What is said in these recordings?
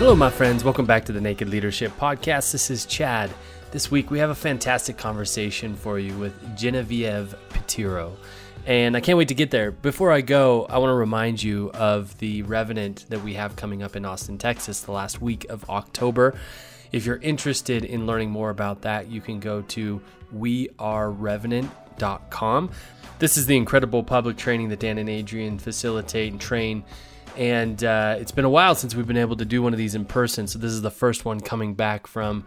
Hello, my friends. Welcome back to the Naked Leadership Podcast. This is Chad. This week, we have a fantastic conversation for you with Genevieve Piturro, and I can't wait to get there. Before I go, I want to remind you of the Revenant that we have coming up in Austin, Texas, the last week of October. If you're interested in learning more about that, you can go to WeAreRevenant.com. This is the incredible public training that Dan and Adrian facilitate and train. And it's been a while since we've been able to do one of these in person. So this is the first one coming back from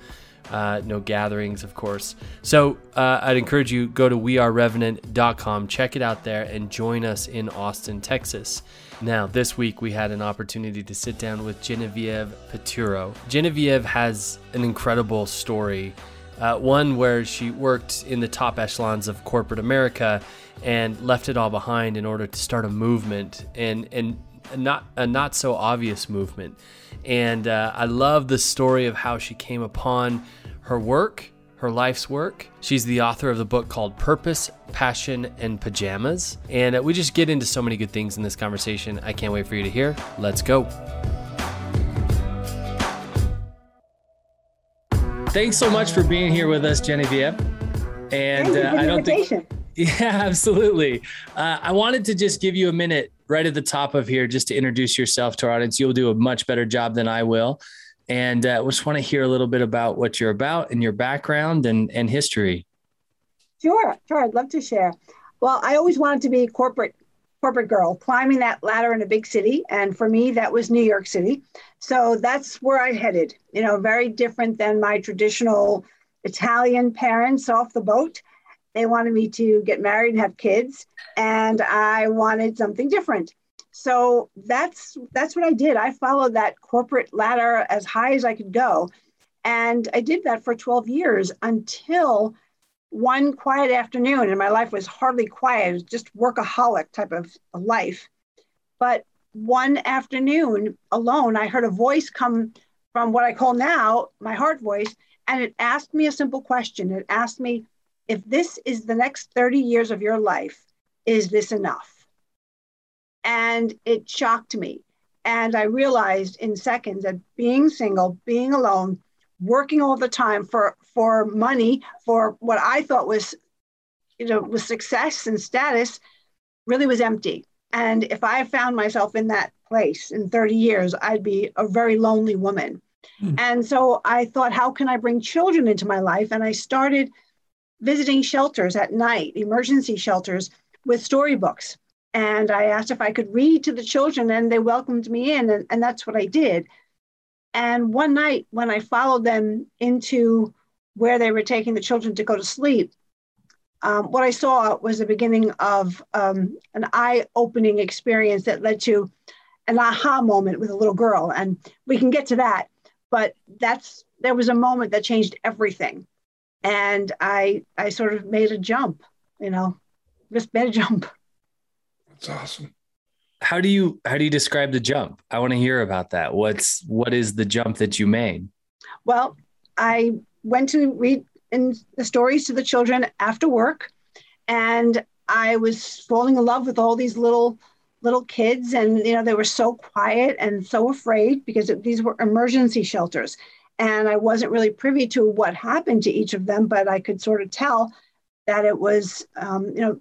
no gatherings, of course. So I'd encourage you, go to wearerevenant.com, check it out there, and join us in Austin, Texas. Now, this week we had an opportunity to sit down with Genevieve Piturro. Genevieve has an incredible story, one where she worked in the top echelons of corporate America and left it all behind in order to start a movement, and not so obvious movement. And I love the story of how she came upon her work, her life's work. She's the author of the book called Purpose, Passion, and Pajamas. And we just get into so many good things in this conversation. I can't wait for you to hear. Let's go. Thanks so much for being here with us, Genevieve. And I don't think... Yeah, absolutely. I wanted to just give you a minute right at the top of here just to introduce yourself to our audience. You'll do a much better job than I will. And I just want to hear a little bit about what you're about and your background and history. Sure. I'd love to share. Well, I always wanted to be a corporate girl, climbing that ladder in a big city. And for me, that was New York City. So that's where I headed, very different than my traditional Italian parents off the boat. They wanted me to get married and have kids, and I wanted something different. So that's what I did. I followed that corporate ladder as high as I could go. And I did that for 12 years until one quiet afternoon, and my life was hardly quiet. It was just workaholic type of life. But one afternoon alone, I heard a voice come from what I call now my heart voice, and it asked me a simple question. It asked me, if this is the next 30 years of your life, is this enough? And it shocked me. And I realized in seconds that being single, being alone, working all the time for money, for what I thought was success and status, really was empty. And if I found myself in that place in 30 years, I'd be a very lonely woman. Mm. And so I thought, how can I bring children into my life? And I started visiting shelters at night, emergency shelters, with storybooks. And I asked if I could read to the children, and they welcomed me in, and that's what I did. And one night when I followed them into where they were taking the children to go to sleep, what I saw was the beginning of an eye-opening experience that led to an aha moment with a little girl. And we can get to that, but there was a moment that changed everything. And I sort of made a jump, just made a jump. That's awesome. How do you describe the jump? I want to hear about that. What is the jump that you made? Well, I went to read in the stories to the children after work, and I was falling in love with all these little kids. And, they were so quiet and so afraid because these were emergency shelters. And I wasn't really privy to what happened to each of them, but I could sort of tell that it was,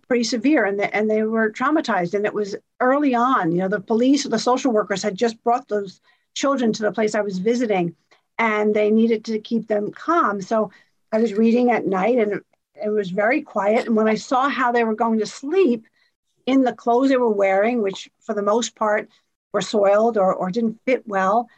pretty severe, and they were traumatized. And it was early on, the police or the social workers had just brought those children to the place I was visiting, and they needed to keep them calm. So I was reading at night, and it was very quiet. And when I saw how they were going to sleep in the clothes they were wearing, which for the most part were soiled or didn't fit well,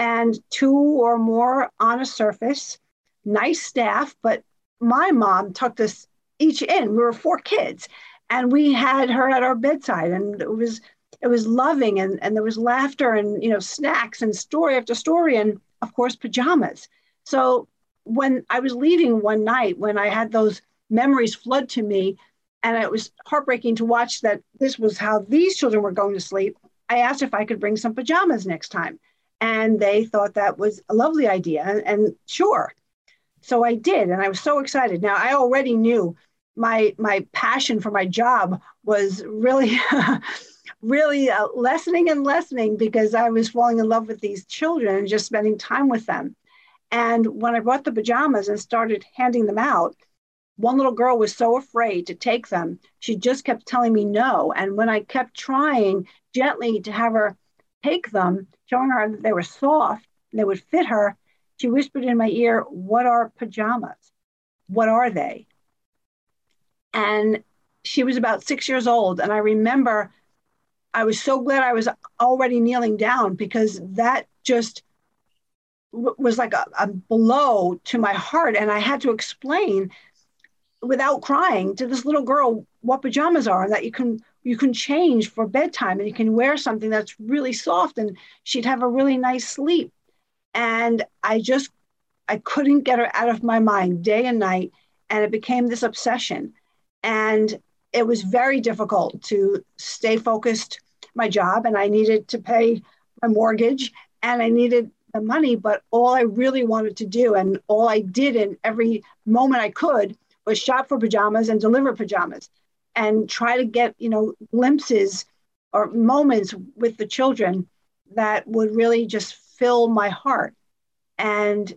and two or more on a surface, nice staff, but my mom tucked us each in. We were four kids, and we had her at our bedside, and it was loving, and there was laughter and, snacks and story after story, and of course, pajamas. So when I was leaving one night, when I had those memories flood to me, and it was heartbreaking to watch that this was how these children were going to sleep, I asked if I could bring some pajamas next time. And they thought that was a lovely idea, and sure. So I did, and I was so excited. Now, I already knew my passion for my job was really really lessening because I was falling in love with these children and just spending time with them. And when I bought the pajamas and started handing them out, one little girl was so afraid to take them. She just kept telling me no. And when I kept trying gently to have her take them, showing her that they were soft and they would fit her, she whispered in my ear, "What are pajamas? What are they?" And she was about 6 years old. And I remember I was so glad I was already kneeling down, because that just was like a blow to my heart. And I had to explain without crying to this little girl what pajamas are, and that you can change for bedtime and you can wear something that's really soft and she'd have a really nice sleep. And I couldn't get her out of my mind day and night. And it became this obsession. And it was very difficult to stay focused, my job, and I needed to pay my mortgage and I needed the money, but all I really wanted to do and all I did in every moment I could was shop for pajamas and deliver pajamas and try to get, glimpses or moments with the children that would really just fill my heart. And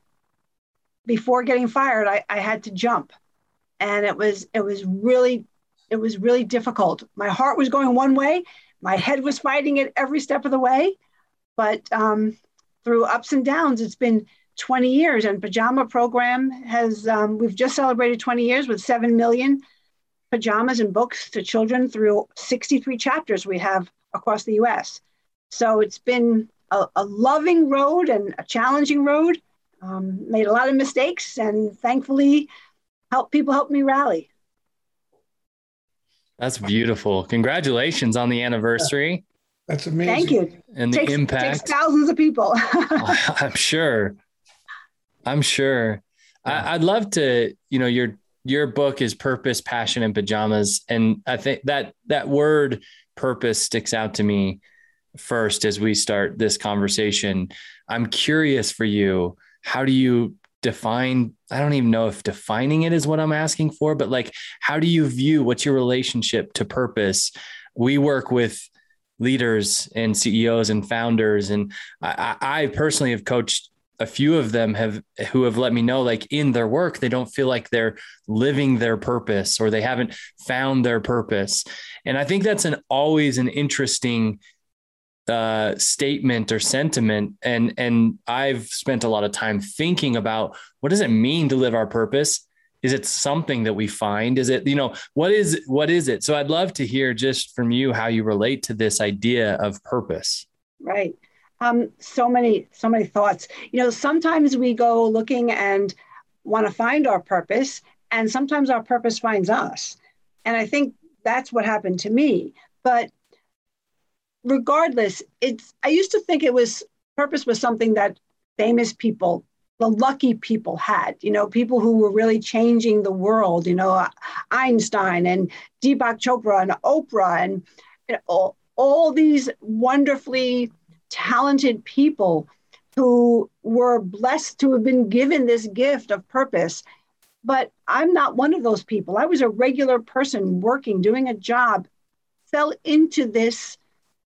before getting fired, I had to jump. And it was really difficult. My heart was going one way. My head was fighting it every step of the way. But through ups and downs, it's been 20 years, and Pajama Program has, we've just celebrated 20 years with 7 million pajamas and books to children through 63 chapters we have across the US. So it's been a loving road and a challenging road, made a lot of mistakes, and thankfully helped me rally. That's beautiful. Congratulations on the anniversary. That's amazing. Thank you. And the impact. It takes thousands of people. I'm sure. Yeah. I'd love to, your book is Purpose, Passion, and Pajamas. And I think that word purpose sticks out to me first as we start this conversation. I'm curious for you, how do you define, I don't even know if defining it is what I'm asking for, but how do you view, what's your relationship to purpose? We work with leaders and CEOs and founders. And I personally have coached a few of them who have let me know, in their work, they don't feel like they're living their purpose, or they haven't found their purpose. And I think that's always an interesting statement or sentiment. And I've spent a lot of time thinking about, what does it mean to live our purpose? Is it something that we find? Is it, what is it? So I'd love to hear just from you, how you relate to this idea of purpose. Right. So many thoughts. Sometimes we go looking and want to find our purpose, and sometimes our purpose finds us. And I think that's what happened to me. But regardless, I used to think purpose was something that famous people, the lucky people had, people who were really changing the world, Einstein and Deepak Chopra and Oprah and all these wonderfully talented people who were blessed to have been given this gift of purpose. But I'm not one of those people. I was a regular person working, doing a job, fell into this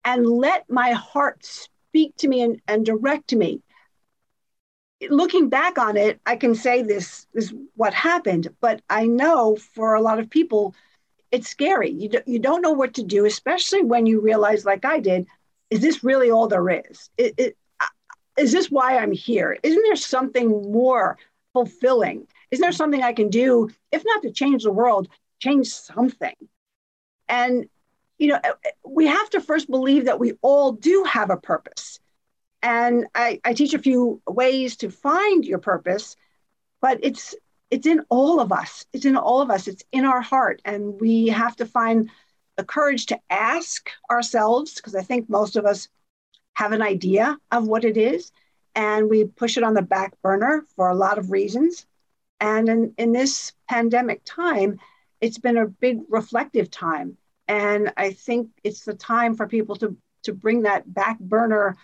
and let my heart speak to me and direct me. Looking back on it, I can say this is what happened, but I know for a lot of people, it's scary. You don't know what to do, especially when you realize, like I did, is this really all there is? Is this why I'm here? Isn't there something more fulfilling? Isn't there something I can do, if not to change the world, change something? And, we have to first believe that we all do have a purpose. And I teach a few ways to find your purpose, but it's in all of us. It's in all of us. It's in our heart. And we have to find the courage to ask ourselves, because I think most of us have an idea of what it is, and we push it on the back burner for a lot of reasons. And in this pandemic time, it's been a big reflective time. And I think it's the time for people to bring that back burner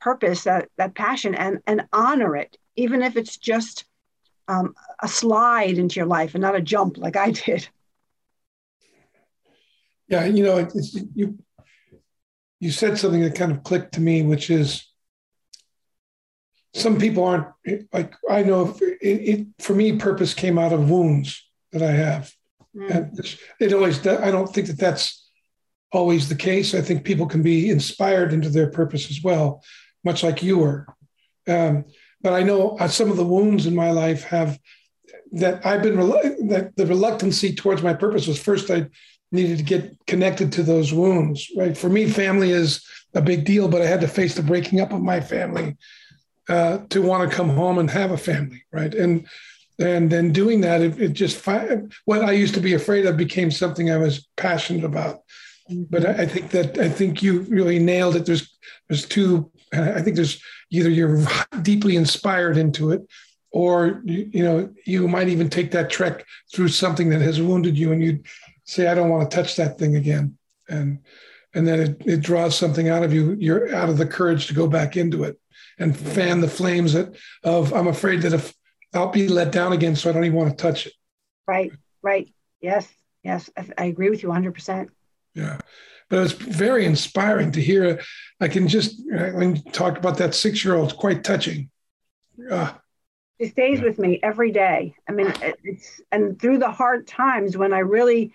purpose, that passion, and honor it, even if it's just a slide into your life and not a jump like I did. Yeah, it's, you you said something that kind of clicked to me, which is some people aren't, like, I know for me, purpose came out of wounds that I have. And I don't think that's always the case. I think people can be inspired into their purpose as well, much like you were. But I know some of the wounds in my life have that I've been that the reluctancy towards my purpose was first I needed to get connected to those wounds. Right? For me, family is a big deal, but I had to face the breaking up of my family to want to come home and have a family. Right? And then doing that, it just, what I used to be afraid of became something I was passionate about. But I think you really nailed it. There's two, I think there's either you're deeply inspired into it, or, you might even take that trek through something that has wounded you and you'd say, I don't want to touch that thing again. And then it draws something out of you. You're out of the courage to go back into it and fan the flames of, I'm afraid that if I'll be let down again, so I don't even want to touch it. Right. Yes. I agree with you 100%. Yeah. But it was very inspiring to hear. When you talked about that 6-year-old, it's quite touching. She stays with me every day. I mean, and through the hard times when I really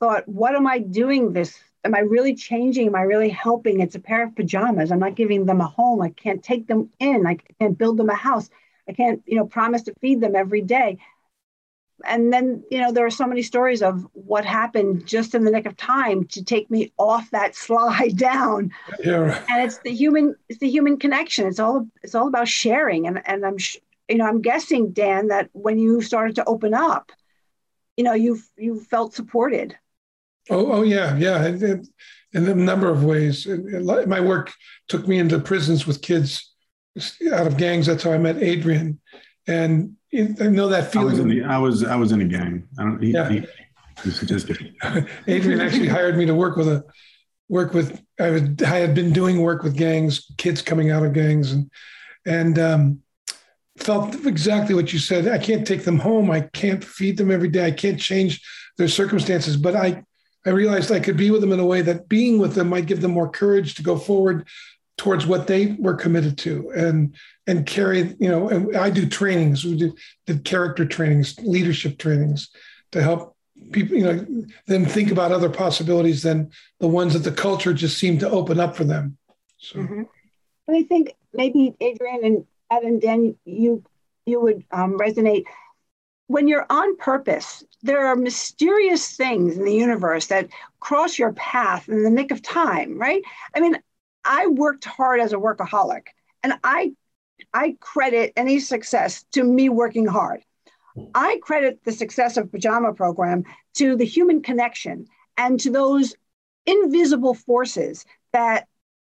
thought, what am I doing this? Am I really changing? Am I really helping? It's a pair of pajamas. I'm not giving them a home. I can't take them in. I can't build them a house. I can't, promise to feed them every day. And then, there are so many stories of what happened just in the nick of time to take me off that slide down. Yeah. And it's the human connection. It's all about sharing. And I'm guessing, Dan, that when you started to open up, you felt supported. Oh yeah. In a number of ways. My work took me into prisons with kids out of gangs. That's how I met Adrian, and I know that feeling. I was in a gang. He suggested. Adrian actually hired me to work with. I had been doing work with gangs, kids coming out of gangs, and felt exactly what you said. I can't take them home. I can't feed them every day. I can't change their circumstances, but I realized I could be with them in a way that being with them might give them more courage to go forward towards what they were committed to and carry, and I do trainings. We did character trainings, leadership trainings to help people, them think about other possibilities than the ones that the culture just seemed to open up for them. So, and I think maybe Adrian and Adam, Dan, you would resonate. When you're on purpose, there are mysterious things in the universe that cross your path in the nick of time, right? I mean, I worked hard as a workaholic, and I credit any success to me working hard. I credit the success of Pajama Program to the human connection and to those invisible forces that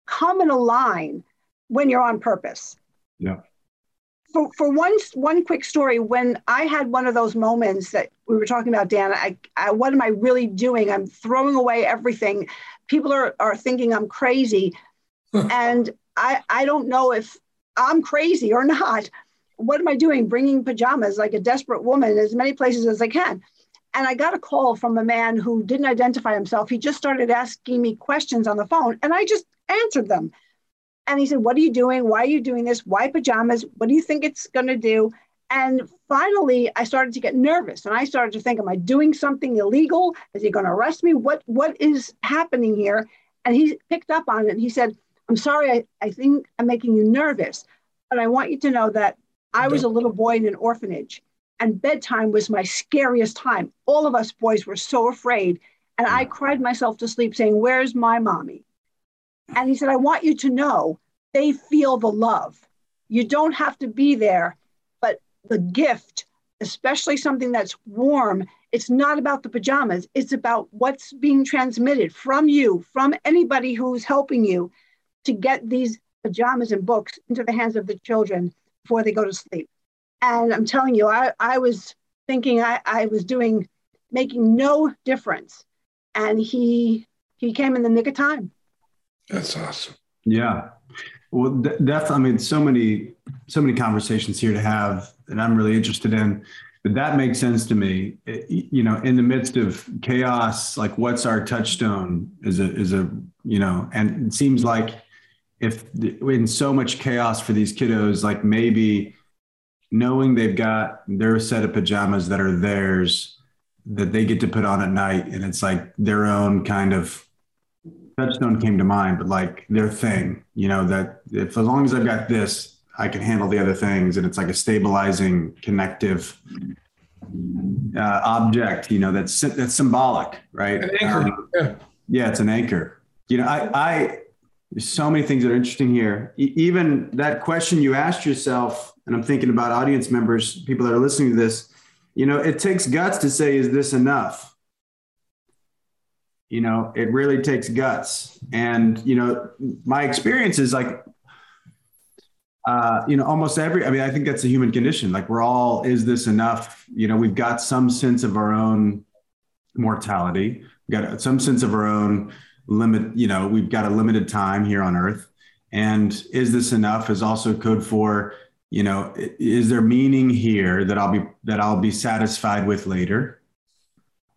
come and align when you're on purpose. Yeah. For one quick story, when I had one of those moments that we were talking about, Dan, I what am I really doing? I'm throwing away everything. People are thinking I'm crazy. And I don't know if I'm crazy or not. What am I doing? Bringing pajamas like a desperate woman as many places as I can. And I got a call from a man who didn't identify himself. He just started asking me questions on the phone, and I just answered them. And he said, what are you doing? Why are you doing this? Why pajamas? What do you think it's going to do? And finally, I started to get nervous, and I started to think, am I doing something illegal? Is he going to arrest me? What is happening here? And he picked up on it, and he said, I'm sorry, I think I'm making you nervous, but I want you to know that I was a little boy in an orphanage, and bedtime was my scariest time. All of us boys were so afraid, and I cried myself to sleep saying, where's my mommy? And he said, I want you to know they feel the love. You don't have to be there, but the gift, especially something that's warm, it's not about the pajamas. It's about what's being transmitted from you, from anybody who's helping you, to get these pajamas and books into the hands of the children before they go to sleep. And I'm telling you, I was thinking I was making no difference. And he came in the nick of time. That's awesome. Yeah. Well, that's so many conversations here to have that I'm really interested in. That makes sense to me. You know, in the midst of chaos, like what's our touchstone is a, you know, and it seems like if in so much chaos for these kiddos, like maybe knowing they've got their set of pajamas that are theirs that they get to put on at night. And it's like their own kind of touchstone came to mind, but like their thing, you know, that if, as long as I've got this, I can handle the other things. And it's like a stabilizing, connective object, you know, that's symbolic, right? An anchor. Yeah, it's an anchor. You know, I there's so many things that are interesting here. Even that question you asked yourself, and I'm thinking about audience members, people that are listening to this, you know, it takes guts to say, is this enough? You know, it really takes guts. And, you know, my experience is like, you know, I think that's a human condition. Like we're all, is this enough? You know, we've got some sense of our own mortality. We've got some sense of our own limit. You know, we've got a limited time here on earth. And is this enough is also code for, you know, is there meaning here that I'll be satisfied with later?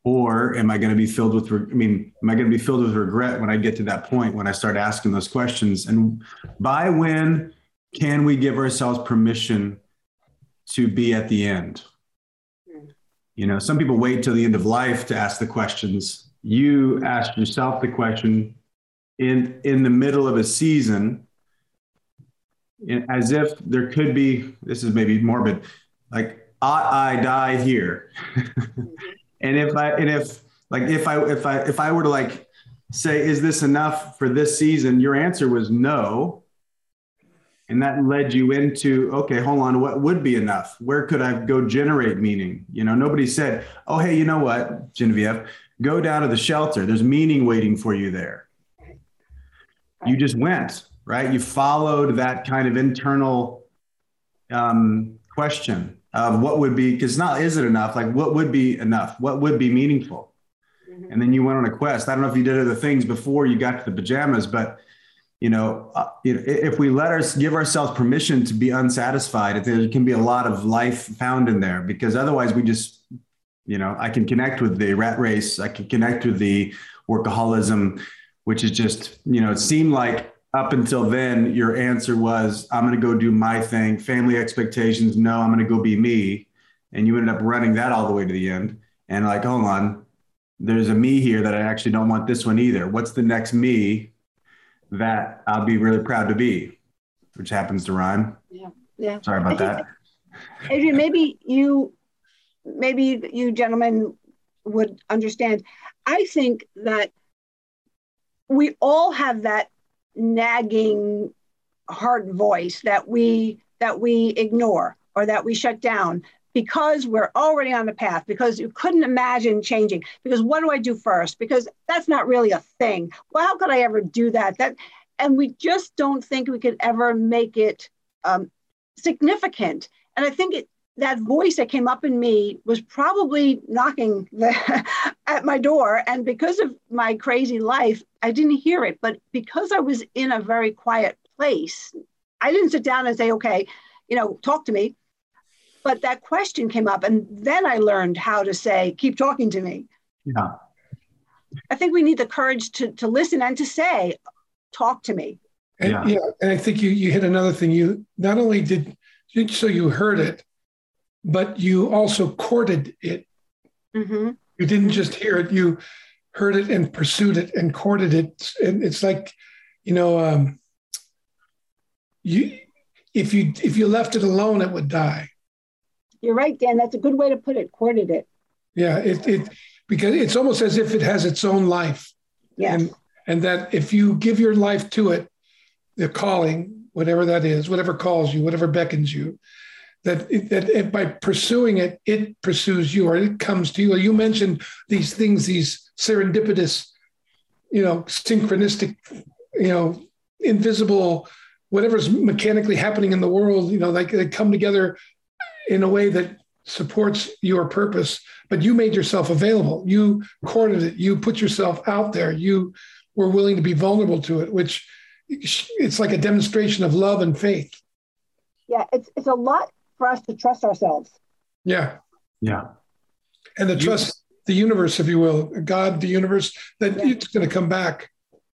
Or am I going to be filled with, am I going to be filled with regret when I get to that point, when I start asking those questions? And by when can we give ourselves permission to be at the end? You know, some people wait till the end of life to ask the questions. You ask yourself the question in the middle of a season, as if there could be, this is maybe morbid, like ought I die here? And if I were to like say, is this enough for this season? Your answer was no. And that led you into, okay, hold on, what would be enough? Where could I go generate meaning? You know, nobody said, oh, hey, you know what, Genevieve, go down to the shelter. There's meaning waiting for you there. You just went, right? You followed that kind of internal question of what would be, because not, is it enough? Like what would be enough? What would be meaningful? Mm-hmm. And then you went on a quest. I don't know if you did other things before you got to the pajamas, but you know, if we give ourselves permission to be unsatisfied, there can be a lot of life found in there, because otherwise we just, you know, I can connect with the rat race. I can connect with the workaholism, which is just, you know, it seemed like up until then, your answer was, I'm going to go do my thing, family expectations. No, I'm going to go be me. And you ended up running that all the way to the end. And like, hold on, there's a me here that I actually don't want this one either. What's the next me that I'll be really proud to be, which happens to rhyme. Yeah. Sorry about that. Adrian, maybe you gentlemen would understand. I think that we all have that nagging hard voice that we ignore or that we shut down because we're already on the path, because you couldn't imagine changing, because what do I do first? Because that's not really a thing. Well, how could I ever do that? And we just don't think we could ever make it significant. And I think that voice that came up in me was probably knocking at my door. And because of my crazy life, I didn't hear it. But because I was in a very quiet place, I didn't sit down and say, okay, you know, talk to me. But that question came up, and then I learned how to say, keep talking to me. Yeah. I think we need the courage to listen and to say, talk to me. And, yeah. And I think you hit another thing. You not only did so you heard it, but you also courted it. Mm-hmm. You didn't just hear it. You heard it and pursued it and courted it. And it's like, you know, if you left it alone, it would die. You're right, Dan. That's a good way to put it. Courted it. Yeah, it because it's almost as if it has its own life. Yeah. And that if you give your life to it, the calling, whatever that is, whatever calls you, whatever beckons you, that by pursuing it, it pursues you, or it comes to you. You mentioned these things, these serendipitous, you know, synchronistic, you know, invisible, whatever's mechanically happening in the world. You know, like they come together in a way that supports your purpose, but you made yourself available. You courted it. You put yourself out there. You were willing to be vulnerable to it, which it's like a demonstration of love and faith. Yeah. It's a lot for us to trust ourselves. Yeah. Yeah. And the trust, the universe, if you will, God, the universe, that it's going to come back.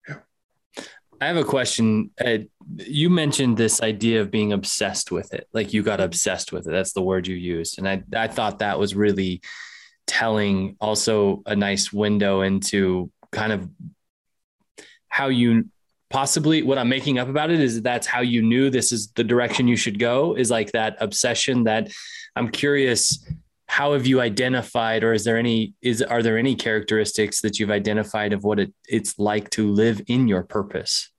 Yeah. I have a question. You mentioned this idea of being obsessed with it. Like you got obsessed with it. That's the word you used. And I thought that was really telling, also a nice window into kind of how you possibly, what I'm making up about it is that's how you knew this is the direction you should go, is like that obsession. That I'm curious, how have you identified, or are there any characteristics that you've identified of what it's like to live in your purpose?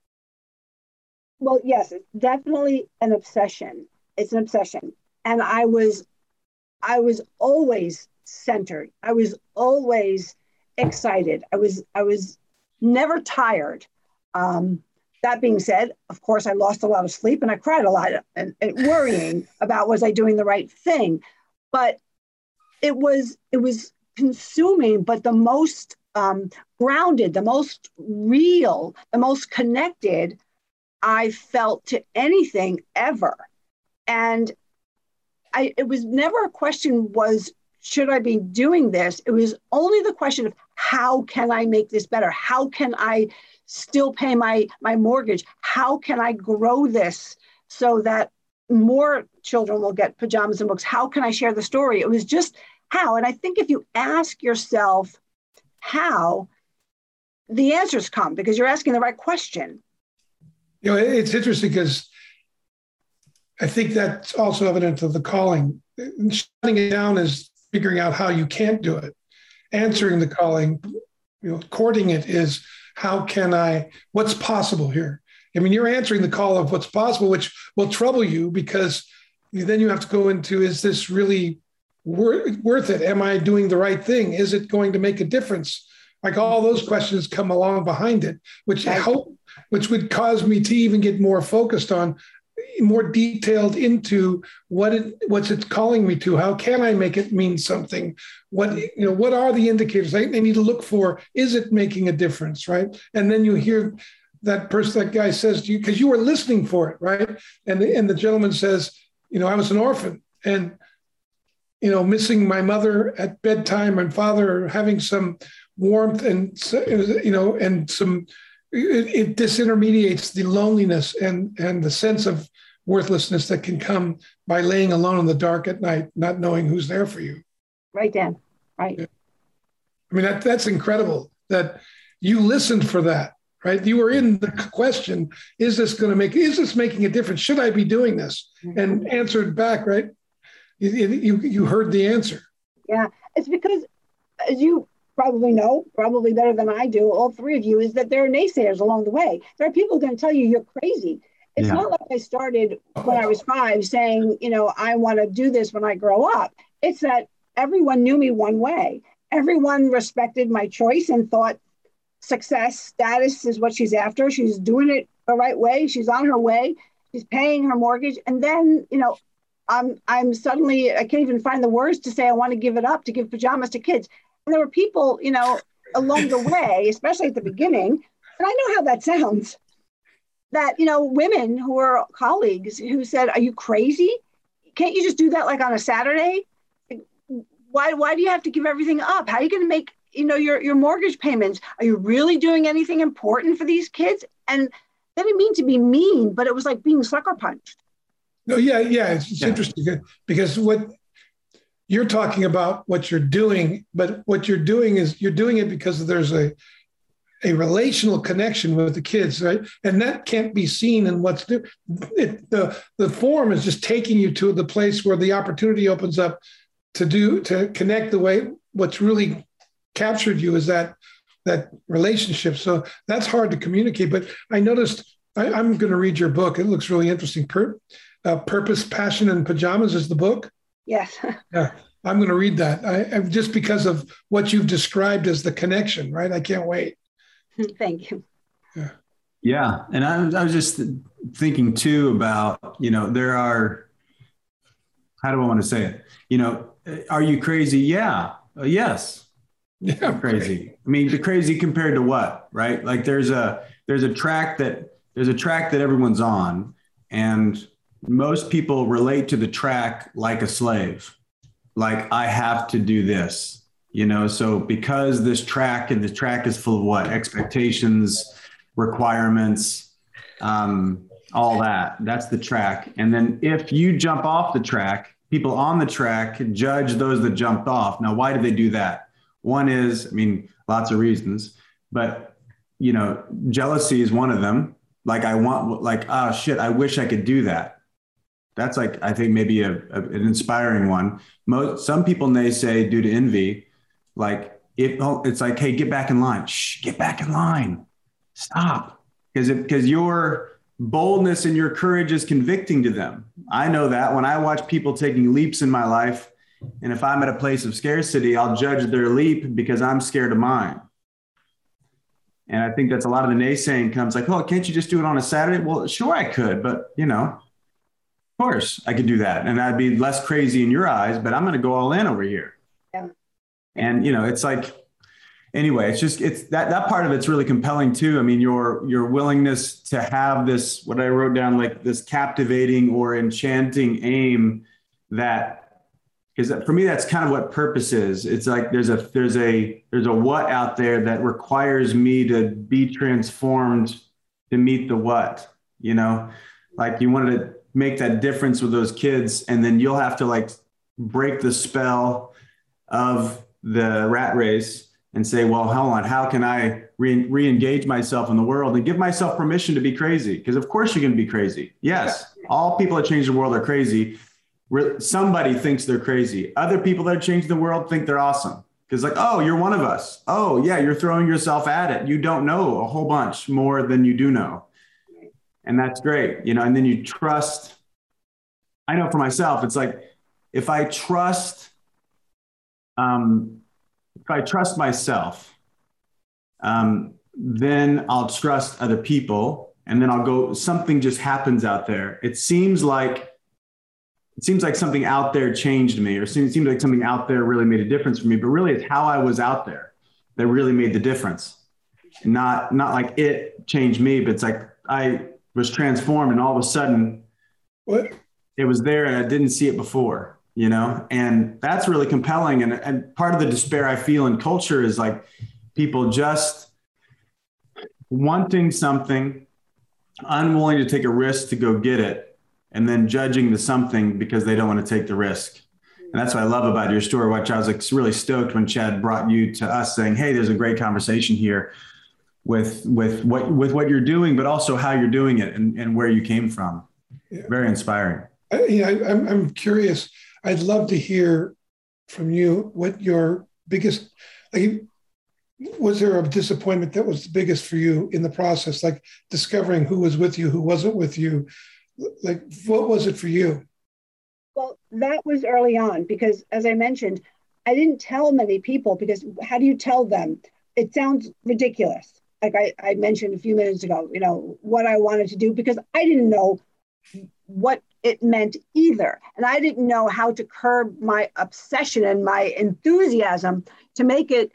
Well, yes, it's definitely an obsession. It's an obsession. And I was always centered. I was always excited. I was never tired. That being said, of course, I lost a lot of sleep and I cried a lot and worrying about, was I doing the right thing? But it was consuming, but the most grounded, the most real, the most connected I felt to anything ever. And it was never a question was, should I be doing this? It was only the question of, how can I make this better? How can I still pay my mortgage? How can I grow this so that more children will get pajamas and books? How can I share the story? It was just how. And I think if you ask yourself how, the answers come because you're asking the right question. You know, it's interesting because I think that's also evident of the calling. Shutting it down is figuring out how you can't do it. Answering the calling, courting it is, how can I, what's possible here? I mean, you're answering the call of what's possible, which will trouble you because then you have to go into, is this really worth it? Am I doing the right thing? Is it going to make a difference? Like all those questions come along behind it, which would cause me to even get more focused on, more detailed into what's it calling me to? How can I make it mean something? What are the indicators I need to look for? Is it making a difference, right? And then you hear that person, that guy says to you, because you were listening for it, right? And the gentleman says, I was an orphan and, missing my mother at bedtime and father, having some warmth and, and some, it disintermediates the loneliness and the sense of worthlessness that can come by laying alone in the dark at night, not knowing who's there for you. Right, Dan. Right. Yeah. I mean, that's incredible that you listened for that, right? You were in the question, is this making a difference? Should I be doing this? Mm-hmm. And answered back, right? You heard the answer. Yeah. It's because, as you probably know, probably better than I do, all three of you, is that there are naysayers along the way. There are people going to tell you you're crazy. It's not like I started when I was 5 saying, I want to do this when I grow up. It's that everyone knew me one way. Everyone respected my choice and thought success, status is what she's after. She's doing it the right way. She's on her way. She's paying her mortgage. And then, I'm suddenly, I can't even find the words to say I want to give it up, to give pajamas to kids. And there were people, along the way, especially at the beginning, and I know how that sounds, that, women who were colleagues who said, are you crazy? Can't you just do that like on a Saturday? Why do you have to give everything up? How are you going to make, your mortgage payments? Are you really doing anything important for these kids? And they didn't mean to be mean, but it was like being sucker punched. No, yeah. It's interesting because you're talking about what you're doing, but what you're doing is you're doing it because there's a relational connection with the kids, right? And that can't be seen in what's due. The form is just taking you to the place where the opportunity opens up to connect the way what's really captured you is that relationship. So that's hard to communicate. But I noticed, I'm going to read your book. It looks really interesting. Purpose, Passion, and Pajamas is the book. Yes. Yeah, I'm going to read that. I'm just because of what you've described as the connection, right? I can't wait. Thank you. Yeah. And I was just thinking too about, there are, how do I want to say it? Are you crazy? Yeah. Yes. Yeah. I'm crazy. I mean, the crazy compared to what, right? Like there's a track that everyone's on, and most people relate to the track like a slave. like I have to do this, you know? So because this track, and the track is full of what? Expectations, requirements, all that. That's the track. And then if you jump off the track, people on the track judge those that jumped off. Now, why do they do that? One is, I mean, lots of reasons, but, you know, jealousy is one of them. Like oh shit, I wish I could do that. That's like, I think maybe an inspiring one. Some people may say due to envy, like it's like, hey, get back in line. Shh, get back in line. Stop. Because you're, boldness and your courage is convicting to them. I know that when I watch people taking leaps in my life, and if I'm at a place of scarcity, I'll judge their leap because I'm scared of mine. And I think that's a lot of the naysaying comes like, oh, can't you just do it on a Saturday? Well, sure I could, but you know, of course I could do that. And I'd be less crazy in your eyes, but I'm going to go all in over here. Yeah. And you know, it's like, anyway, it's that part of it's really compelling too. I mean, your willingness to have this, what I wrote down, like this captivating or enchanting aim, that is, for me, that's kind of what purpose is. It's like, there's a what out there that requires me to be transformed to meet the what, you know, like you wanted to make that difference with those kids, and then you'll have to like break the spell of the rat race and say, well, hold on, how can I re-engage myself in the world and give myself permission to be crazy? Because of course you can be crazy. Yes, all people that change the world are crazy. Somebody thinks they're crazy. Other people that change the world think they're awesome. Because like, oh, you're one of us. Oh, yeah, you're throwing yourself at it. You don't know a whole bunch more than you do know. And that's great. You know, and then you trust. I know for myself, it's like, if I trust myself, then I'll trust other people, and then I'll go, something just happens out there. It seems like something out there changed me, or it seems like something out there really made a difference for me, but really it's how I was out there that really made the difference. Not like it changed me, but it's like I was transformed and all of a sudden it was there and I didn't see it before. You know, and that's really compelling. And part of the despair I feel in culture is like people just wanting something, unwilling to take a risk to go get it, and then judging the something because they don't want to take the risk. And that's what I love about your story, which I was like really stoked when Chad brought you to us saying, hey, there's a great conversation here with what you're doing, but also how you're doing it and where you came from. Yeah. Very inspiring. I'm curious. I'd love to hear from you what your biggest, like, was there a disappointment that was the biggest for you in the process, like discovering who was with you, who wasn't with you? Like, what was it for you? Well, that was early on because, as I mentioned, I didn't tell many people because how do you tell them? It sounds ridiculous. Like I mentioned a few minutes ago, you know, what I wanted to do because I didn't know what it meant either. And I didn't know how to curb my obsession and my enthusiasm to make it,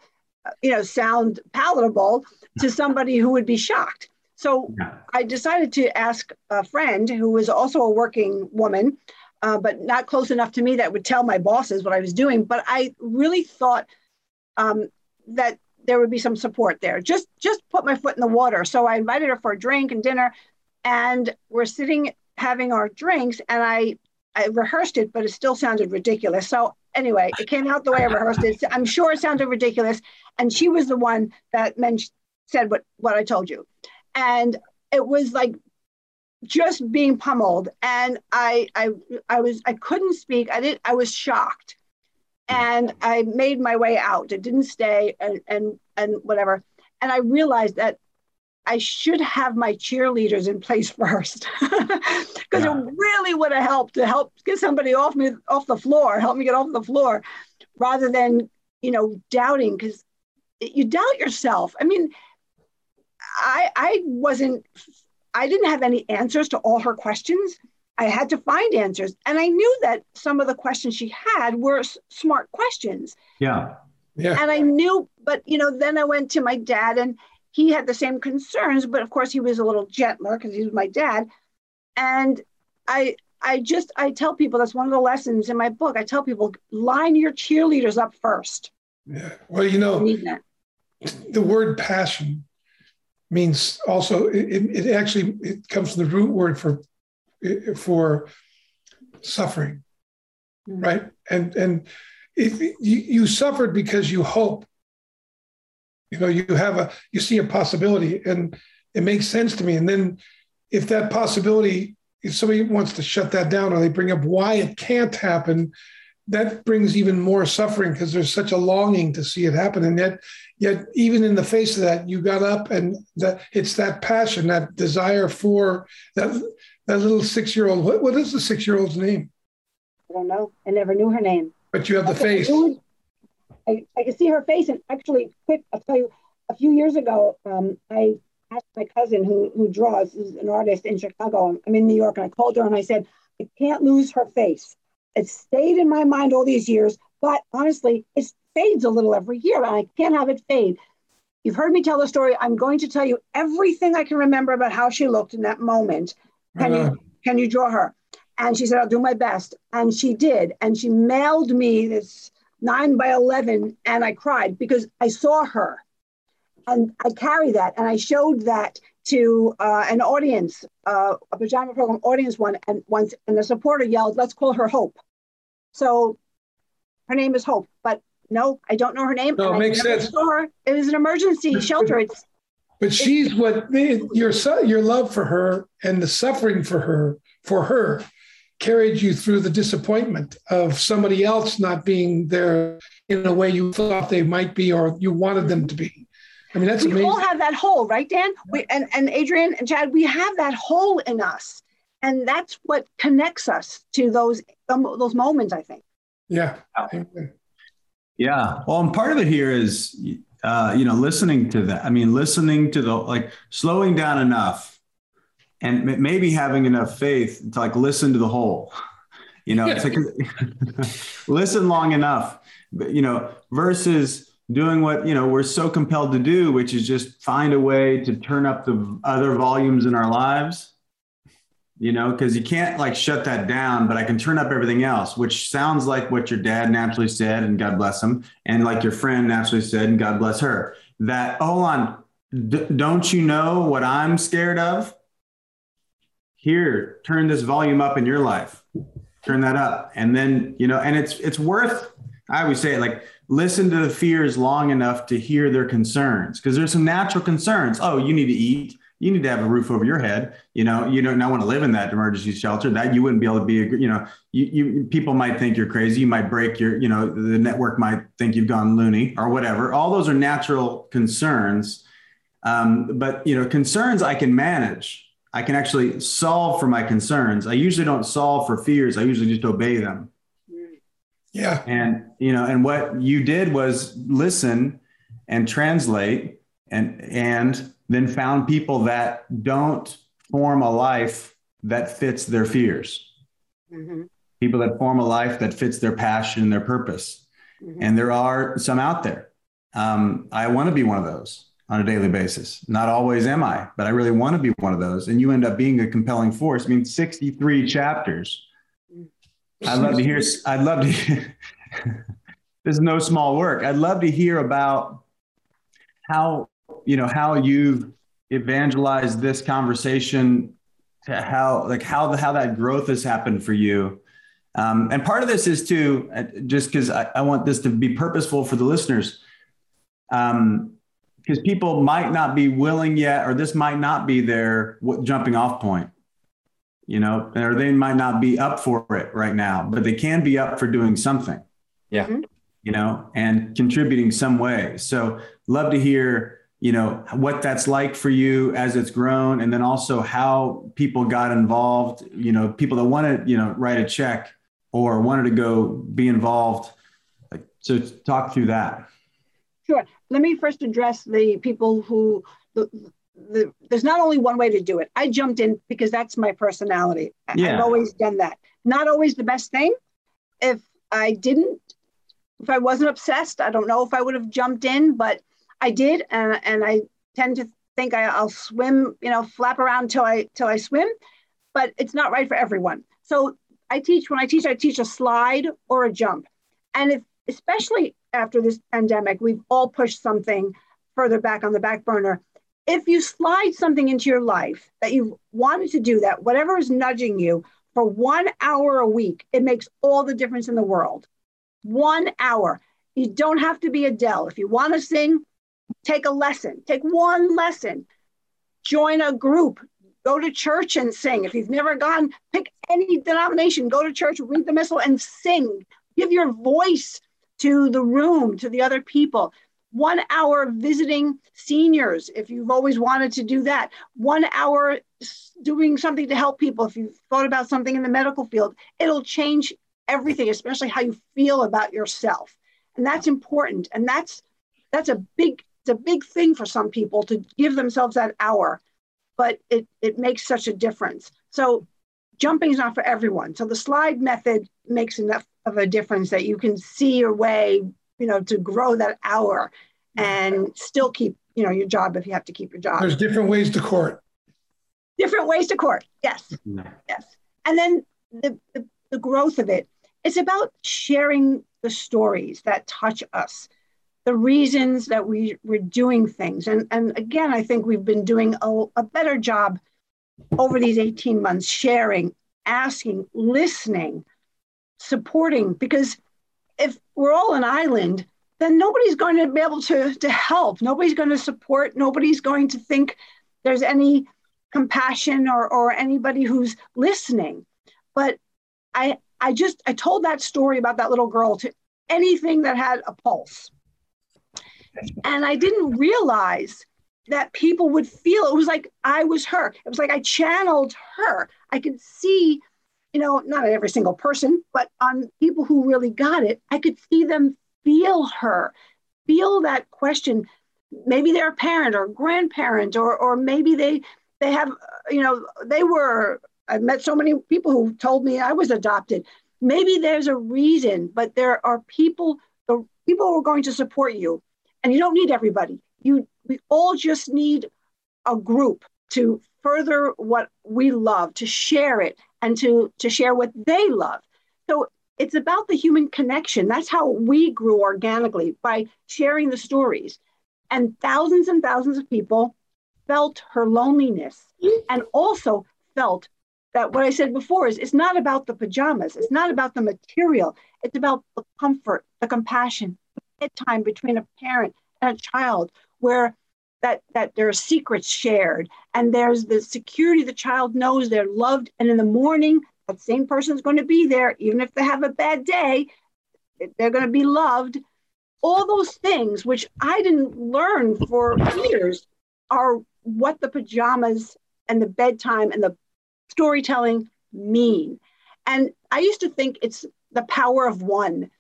you know, sound palatable to somebody who would be shocked. So I decided to ask a friend who was also a working woman, but not close enough to me that would tell my bosses what I was doing. But I really thought that there would be some support there. Just put my foot in the water. So I invited her for a drink and dinner, and we're sitting having our drinks, and I rehearsed it, but it still sounded ridiculous. So anyway, it came out the way I rehearsed it. I'm sure it sounded ridiculous. And she was the one that said what I told you. And it was like just being pummeled. And I couldn't speak. I was shocked. And I made my way out. It didn't stay and whatever. And I realized that I should have my cheerleaders in place first because it really would have helped to help get somebody help me get off the floor rather than, you know, doubting, because you doubt yourself. I mean, I didn't have any answers to all her questions. I had to find answers. And I knew that some of the questions she had were smart questions. Yeah. Yeah. And I knew, but, you know, then I went to my dad, and he had the same concerns, but of course he was a little gentler because he was my dad. And I I tell people, that's one of the lessons in my book. I tell people, line your cheerleaders up first. Yeah. Well, you know, the word passion means also, it actually comes from the root word for suffering, mm-hmm. right? And if you suffered because you hope, you know, you see a possibility, and it makes sense to me. And then if that possibility, if somebody wants to shut that down, or they bring up why it can't happen, that brings even more suffering, because there's such a longing to see it happen. And yet even in the face of that, you got up, and it's that passion, that desire for that little 6-year-old. What is the 6-year-old's name? I don't know. I never knew her name. But you have the face. I can see her face. And actually, quick, I'll tell you, a few years ago, I asked my cousin who draws, who's an artist in Chicago. I'm in New York, and I called her and I said, I can't lose her face. It stayed in my mind all these years, but honestly, it fades a little every year, and I can't have it fade. You've heard me tell the story. I'm going to tell you everything I can remember about how she looked in that moment. Can you draw her? And she said, I'll do my best. And she did. And she mailed me this 9x11, and I cried because I saw her. And I carry that, and I showed that to an audience, a Pajama Program audience once, and the supporter yelled, let's call her Hope. So her name is Hope, but no, I don't know her name. No, it makes sense. It was an emergency shelter. But she's your love for her and the suffering for her carried you through the disappointment of somebody else not being there in a way you thought they might be, or you wanted them to be. I mean, that's amazing. We all have that hole, right, Dan? We, and Adrian and Chad, we have that hole in us. And that's what connects us to those moments, I think. Yeah. Yeah. Well, and part of it here is, listening to that. I mean, slowing down enough and maybe having enough faith to listen to the hole, listen long enough, versus doing what, we're so compelled to do, which is just find a way to turn up the other volumes in our lives, because you can't shut that down, but I can turn up everything else, which sounds like what your dad naturally said, and God bless him. And like your friend naturally said, and God bless her, that, hold on, don't you know what I'm scared of? Here, turn this volume up in your life, turn that up. And then, and it's worth, I always say it, listen to the fears long enough to hear their concerns, because there's some natural concerns. Oh, you need to eat. You need to have a roof over your head. You don't not want to live in that emergency shelter. That you wouldn't be able to be, people might think you're crazy. You might break your, the network might think you've gone loony or whatever. All those are natural concerns. But concerns I can manage. I can actually solve for my concerns. I usually don't solve for fears. I usually just obey them. Yeah. And, and what you did was listen and translate and then found people that don't form a life that fits their fears. Mm-hmm. People that form a life that fits their passion and their purpose. Mm-hmm. And there are some out there. I want to be one of those on a daily basis. Not always am I, but I really want to be one of those. And you end up being a compelling force. I mean, 63 chapters. I'd love to hear, this is no small work. I'd love to hear about how you've evangelized this conversation, to how that growth has happened for you. And part of this is too, just because I want this to be purposeful for the listeners, because people might not be willing yet, or this might not be their jumping off point. Or they might not be up for it right now, but they can be up for doing something, and contributing some way. So love to hear, what that's like for you as it's grown. And then also how people got involved, people that want to, write a check or wanted to go be involved. So talk through that. Sure. Let me first address the people who, there's not only one way to do it. I jumped in because that's my personality. Yeah. I've always done that. Not always the best thing. If I wasn't obsessed, I don't know if I would have jumped in, but I did. And I tend to think I'll swim, flap around till I swim, but it's not right for everyone. So I teach a slide or a jump. And if, especially after this pandemic, we've all pushed something further back on the back burner. If you slide something into your life that you've wanted to do, that whatever is nudging you for 1 hour a week, it makes all the difference in the world. 1 hour. You don't have to be Adele. If you want to sing, take a lesson. Take one lesson. Join a group. Go to church and sing. If you've never gone, pick any denomination. Go to church, read the missal, and sing. Give your voice to the room, to the other people. 1 hour visiting seniors, if you've always wanted to do that. 1 hour doing something to help people. If you've thought about something in the medical field, it'll change everything, especially how you feel about yourself. And that's important. And that's a big thing for some people, to give themselves that hour. But it makes such a difference. So jumping is not for everyone. So the slide method makes enough of a difference that you can see your way, to grow that hour and still keep, your job if you have to keep your job. There's different ways to court. Different ways to court. Yes. Yes. And then the growth of it. It's about sharing the stories that touch us, the reasons that we're doing things. And again, I think we've been doing a better job over these 18 months, sharing, asking, listening, supporting, because if we're all an island, then nobody's going to be able to help. Nobody's going to support. Nobody's going to think there's any compassion or anybody who's listening. But I told that story about that little girl to anything that had a pulse. And I didn't realize that people would feel, it was like I was her. It was like I channeled her. I could see, not every single person, but on people who really got it, I could see them feel her, feel that question. Maybe they're a parent or a grandparent, or maybe they have, I've met so many people who told me I was adopted. Maybe there's a reason, but there are people who are going to support you, and you don't need everybody. We all just need a group to further what we love, to share it, and to share what they love. So it's about the human connection. That's how we grew organically, by sharing the stories. And thousands of people felt her loneliness, and also felt that what I said before is, it's not about the pajamas. It's not about the material. It's about the comfort, the compassion, the bedtime between a parent and a child, where that there are secrets shared, and there's the security the child knows they're loved. And in the morning, that same person's going to be there, even if they have a bad day, they're going to be loved. All those things, which I didn't learn for years, are what the pajamas and the bedtime and the storytelling mean. And I used to think it's the power of one.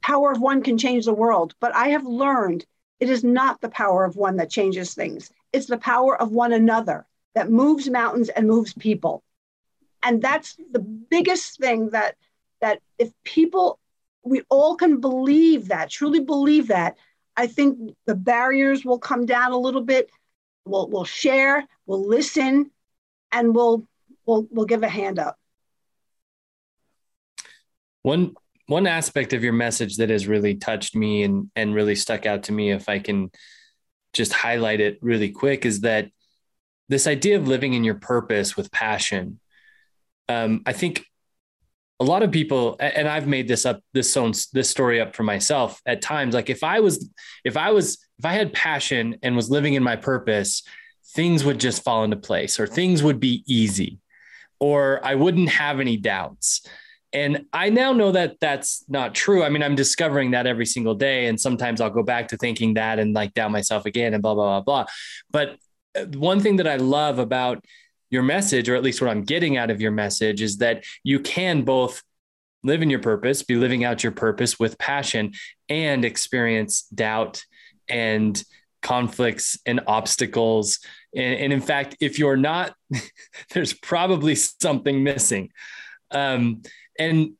Power of one can change the world, but I have learned it is not the power of one that changes things. It's the power of one another that moves mountains and moves people. And that's the biggest thing, that if people, we all can believe that, truly believe that, I think the barriers will come down a little bit. We'll share, we'll listen, and we'll give a hand up. One aspect of your message that has really touched me and really stuck out to me, if I can just highlight it really quick, is that this idea of living in your purpose with passion. I think a lot of people, and I've made this story up for myself at times. Like if I had passion and was living in my purpose, things would just fall into place, or things would be easy, or I wouldn't have any doubts. And I now know that that's not true. I mean, I'm discovering that every single day. And sometimes I'll go back to thinking that and like doubt myself again and blah, blah, blah, blah. But one thing that I love about your message, or at least what I'm getting out of your message, is that you can both live in your purpose, be living out your purpose with passion, and experience doubt and conflicts and obstacles. And in fact, if you're not, there's probably something missing. And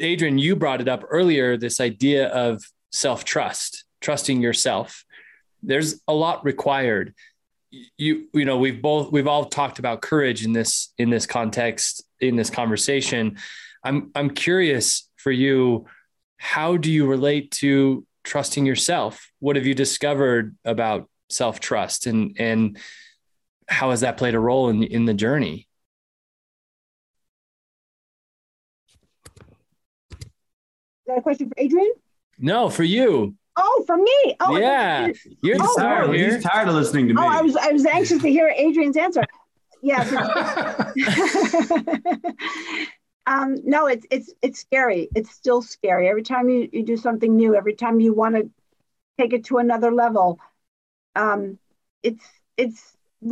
Adrian, you brought it up earlier, this idea of self-trust, trusting yourself. There's a lot required. We've all talked about courage in this context in this conversation. I'm curious for you, how do you relate to trusting yourself? What have you discovered about self-trust, and how has that played a role in the journey? Is that a question for Adrian? No, for you. Oh, for me. Oh, yeah. You're tired of listening to me. Oh, I was anxious to hear Adrian's answer. Yeah. No, it's scary. It's still scary. Every time you do something new, every time you want to take it to another level, I'm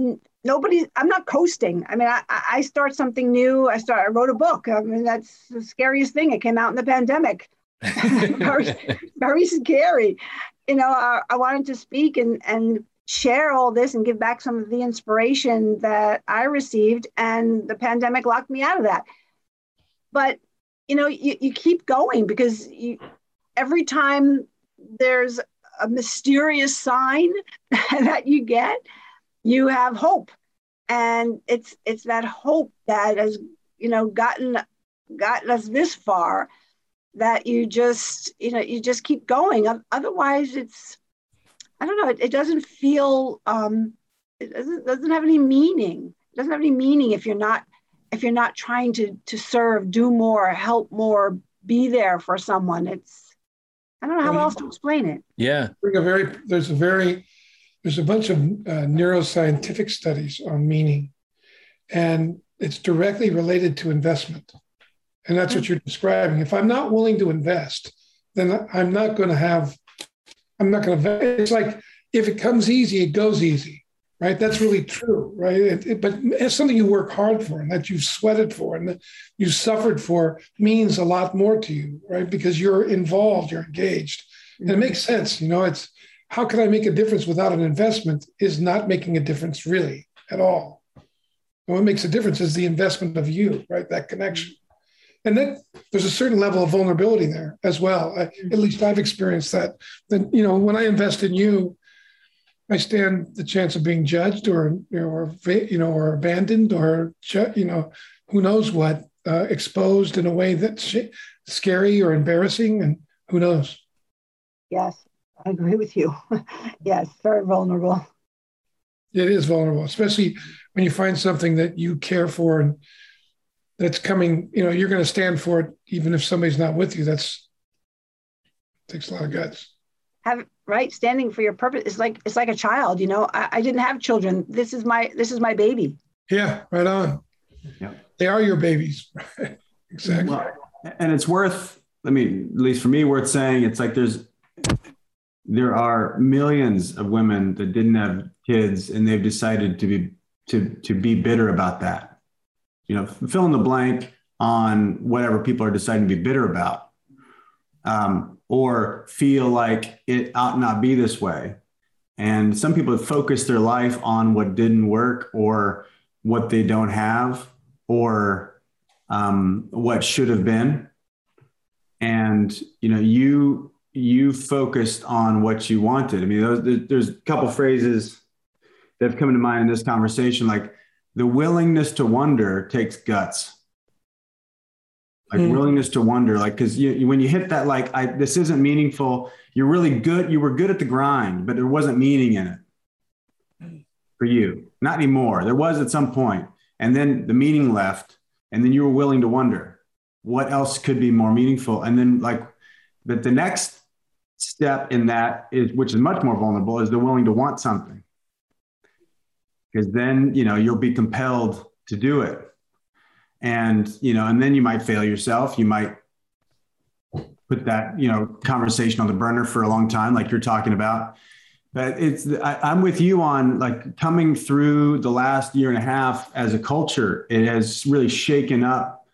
not coasting. I mean, I start something new. I wrote a book. I mean, that's the scariest thing. It came out in the pandemic. Very, very scary. You know, I wanted to speak and share all this and give back some of the inspiration that I received, and the pandemic locked me out of that. But, you know, you keep going, because every time there's a mysterious sign that you get, you have hope. And it's that hope that has, you know, gotten us this far, that you just keep going. Otherwise, it doesn't feel, it doesn't have any meaning. It doesn't have any meaning if you're not trying to serve, do more, help more, be there for someone. It's, I don't know how else to explain it. Yeah. There's a bunch of neuroscientific studies on meaning, and it's directly related to investment. And that's what you're describing. If I'm not willing to invest, then I'm not going to, it's like, if it comes easy, it goes easy, right? That's really true, right? But it's something you work hard for, and that you've sweated for, and that you suffered for, means a lot more to you, right? Because you're involved, you're engaged. Mm-hmm. And it makes sense. You know, it's, how can I make a difference without an investment is not making a difference really at all. And what makes a difference is the investment of you, right? That connection. And then there's a certain level of vulnerability there as well. At least I've experienced that. Then, you know, when I invest in you, I stand the chance of being judged or abandoned, or, you know, who knows what, exposed in a way that's scary or embarrassing, and who knows. Yes, I agree with you. Yes, very vulnerable. It is vulnerable, especially when you find something that you care for and that's coming, you know, you're going to stand for it, even if somebody's not with you. Takes a lot of guts. Standing for your purpose is like a child. You know, I didn't have children. This is my baby. Yeah, right on. Yeah, they are your babies. Exactly. Well, and it's worth, I mean, at least for me, worth saying. It's like there are millions of women that didn't have kids, and they've decided to be bitter about that. You know, fill in the blank on whatever people are deciding to be bitter about, or feel like it ought not be this way. And some people have focused their life on what didn't work, or what they don't have, or what should have been. And, you know, you focused on what you wanted. I mean, there's a couple phrases that have come to mind in this conversation, like, the willingness to wonder takes guts. Like willingness to wonder, like, because when you hit that, like, this isn't meaningful. You're really good. You were good at the grind, but there wasn't meaning in it for you. Not anymore. There was at some point. And then the meaning left. And then you were willing to wonder what else could be more meaningful. And then, like, that the next step in that is, which is much more vulnerable, is they're willing to want something. Because then, you know, you'll be compelled to do it. And, you know, and then you might fail yourself. You might put that, you know, conversation on the burner for a long time, like you're talking about. But I'm with you on, like, coming through the last year and a half as a culture, it has really shaken up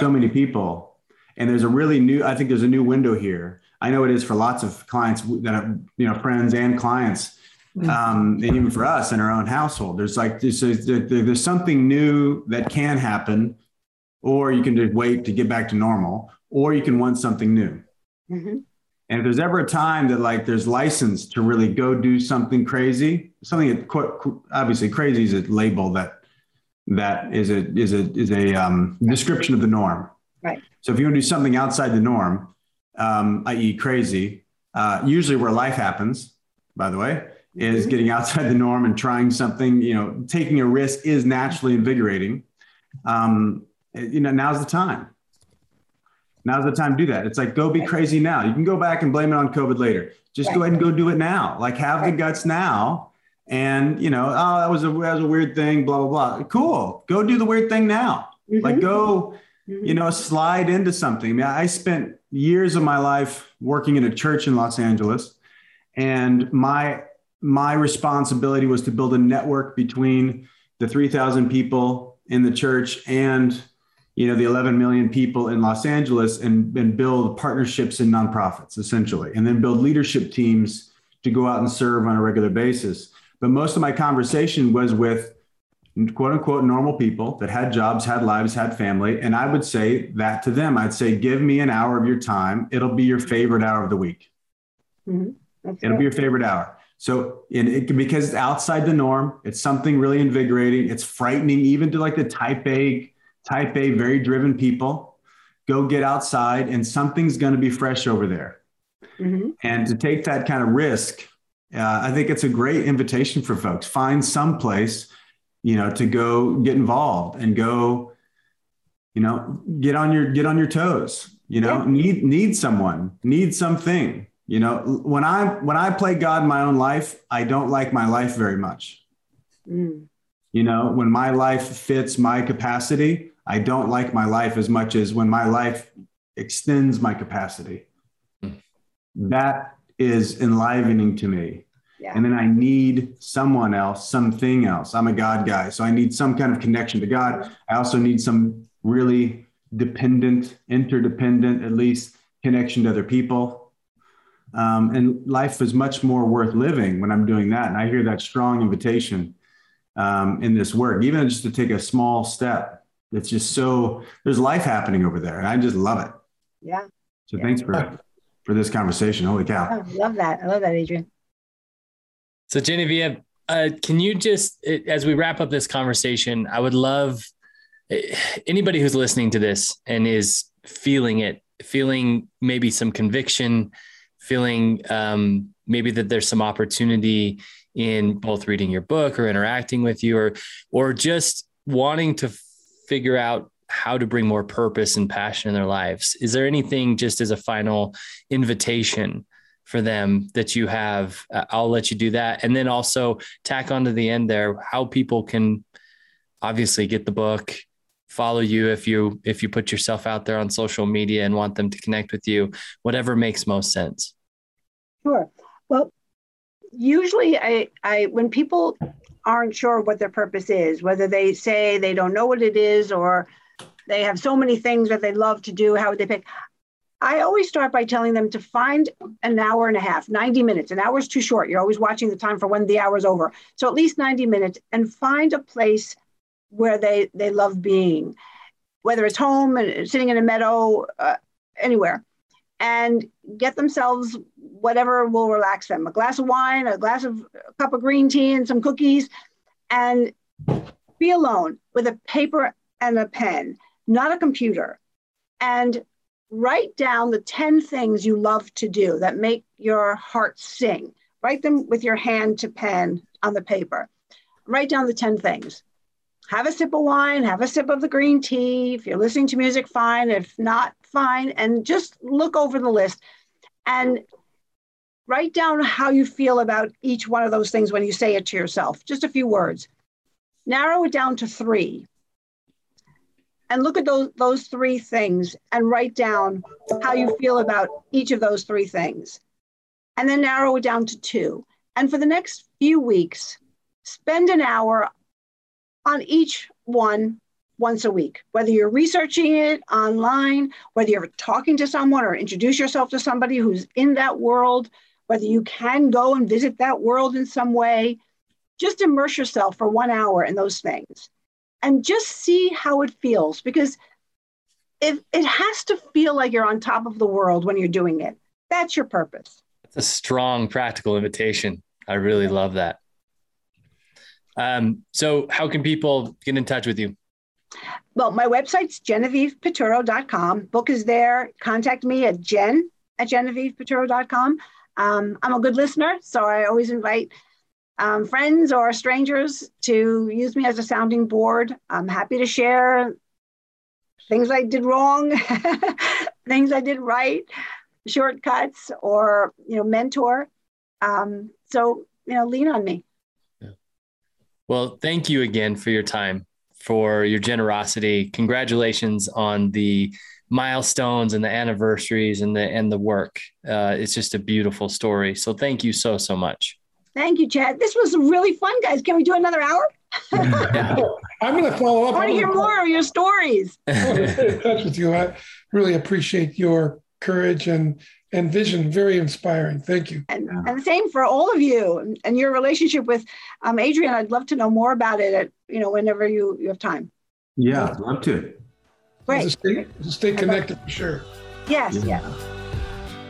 so many people. And there's a really new window here. I know it is for lots of clients that are, you know, friends and clients. And even for us in our own household, there's something new that can happen, or you can just wait to get back to normal, or you can want something new. Mm-hmm. And if there's ever a time that, like, there's license to really go do something crazy, obviously crazy is a label that that is a description of the norm. Right. So if you want to do something outside the norm, i.e. crazy, usually where life happens, by the way, is getting outside the norm and trying something, you know, taking a risk is naturally invigorating. You know, now's the time. Now's the time to do that. It's like, go be crazy now. You can go back and blame it on COVID later. Just go ahead and go do it now. Like, have the guts now. And, you know, oh, that was a weird thing, blah, blah, blah. Cool. Go do the weird thing now. Mm-hmm. Like, go, you know, slide into something. I mean, I spent years of my life working in a church in Los Angeles. And my responsibility was to build a network between the 3,000 people in the church and, you know, the 11 million people in Los Angeles, and build partnerships in nonprofits, essentially, and then build leadership teams to go out and serve on a regular basis. But most of my conversation was with, quote unquote, normal people that had jobs, had lives, had family. And I would say that to them, I'd say, give me an hour of your time. It'll be your favorite hour of the week. Mm-hmm. It'll be your favorite hour. So because it's outside the norm, it's something really invigorating. It's frightening even to like the type A, very driven people. Go get outside and something's going to be fresh over there. Mm-hmm. And to take that kind of risk, I think it's a great invitation for folks. Find some place, you know, to go get involved and go, you know, get on your toes, you know, need someone, need something. You know, when I play God in my own life, I don't like my life very much. Mm. You know, when my life fits my capacity, I don't like my life as much as when my life extends my capacity. Mm. That is enlivening to me. Yeah. And then I need someone else, something else. I'm a God guy, so I need some kind of connection to God. I also need some really interdependent, at least, connection to other people. And life is much more worth living when I'm doing that. And I hear that strong invitation in this work, even just to take a small step. It's just so, there's life happening over there. And I just love it. Yeah. So thanks for this conversation. Holy cow. Oh, I love that. I love that, Adrian. So Genevieve, can you just, as we wrap up this conversation, I would love anybody who's listening to this and is feeling it, feeling maybe some conviction, feeling maybe that there's some opportunity in both reading your book or interacting with you or just wanting to figure out how to bring more purpose and passion in their lives. Is there anything just as a final invitation for them that you have? I'll let you do that. And then also tack onto the end there, how people can obviously get the book, follow you if you put yourself out there on social media and want them to connect with you, whatever makes most sense. Sure. Well, usually I when people aren't sure what their purpose is, whether they say they don't know what it is, or they have so many things that they love to do, how would they pick? I always start by telling them to find an hour and a half, 90 minutes. An hour is too short. You're always watching the time for when the hour is over. So at least 90 minutes, and find a place where they love being, whether it's home and sitting in a meadow, anywhere, and get themselves whatever will relax them, a glass of wine, a cup of green tea and some cookies, and be alone with a paper and a pen, not a computer, and write down the 10 things you love to do that make your heart sing. Write them with your hand to pen on the paper. Write down the 10 things. Have a sip of wine, have a sip of the green tea. If you're listening to music, fine. If not, fine. And just look over the list and write down how you feel about each one of those things when you say it to yourself. Just a few words. Narrow it down to 3. And look at those 3 things and write down how you feel about each of those 3 things. And then narrow it down to 2. And for the next few weeks, spend an hour on each one once a week, whether you're researching it online, whether you're talking to someone or introduce yourself to somebody who's in that world, whether you can go and visit that world in some way. Just immerse yourself for 1 hour in those things and just see how it feels, because if it has to feel like you're on top of the world when you're doing it. That's your purpose. That's a strong practical invitation. I really love that. So how can people get in touch with you? Well, my website's GenevievePiturro.com. Book is there. Contact me at jen@GenevievePiturro.com. I'm a good listener, so I always invite friends or strangers to use me as a sounding board. I'm happy to share things I did wrong, things I did right, shortcuts, or, mentor. So, lean on me. Yeah. Well, thank you again for your time, for your generosity. Congratulations on the milestones and the anniversaries and the work. It's just a beautiful story. So thank you so much. Thank you, Chad. This was really fun, guys. Can we do another hour? Yeah. I'm going to follow up. I want to hear more of your stories. I'll stay in touch with you. I really appreciate your courage and vision. Very inspiring. Thank you. And the same for all of you and your relationship with Adrian. I'd love to know more about it at, whenever you have time. Yeah, I'd love to. Great. Stay connected for sure. Yes, yeah.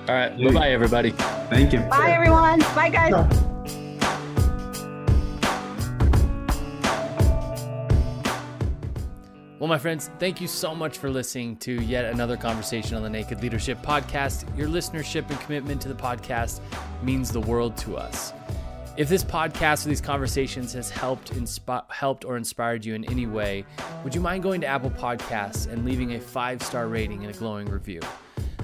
All right. Bye-bye, everybody. Thank you. Bye, everyone. Bye, guys. Bye. Well, my friends, thank you so much for listening to yet another conversation on the Naked Leadership Podcast. Your listenership and commitment to the podcast means the world to us. If this podcast or these conversations has helped or inspired you in any way, would you mind going to Apple Podcasts and leaving a 5-star rating and a glowing review?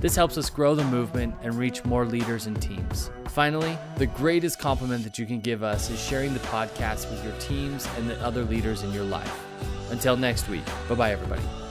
This helps us grow the movement and reach more leaders and teams. Finally, the greatest compliment that you can give us is sharing the podcast with your teams and the other leaders in your life. Until next week, bye-bye, everybody.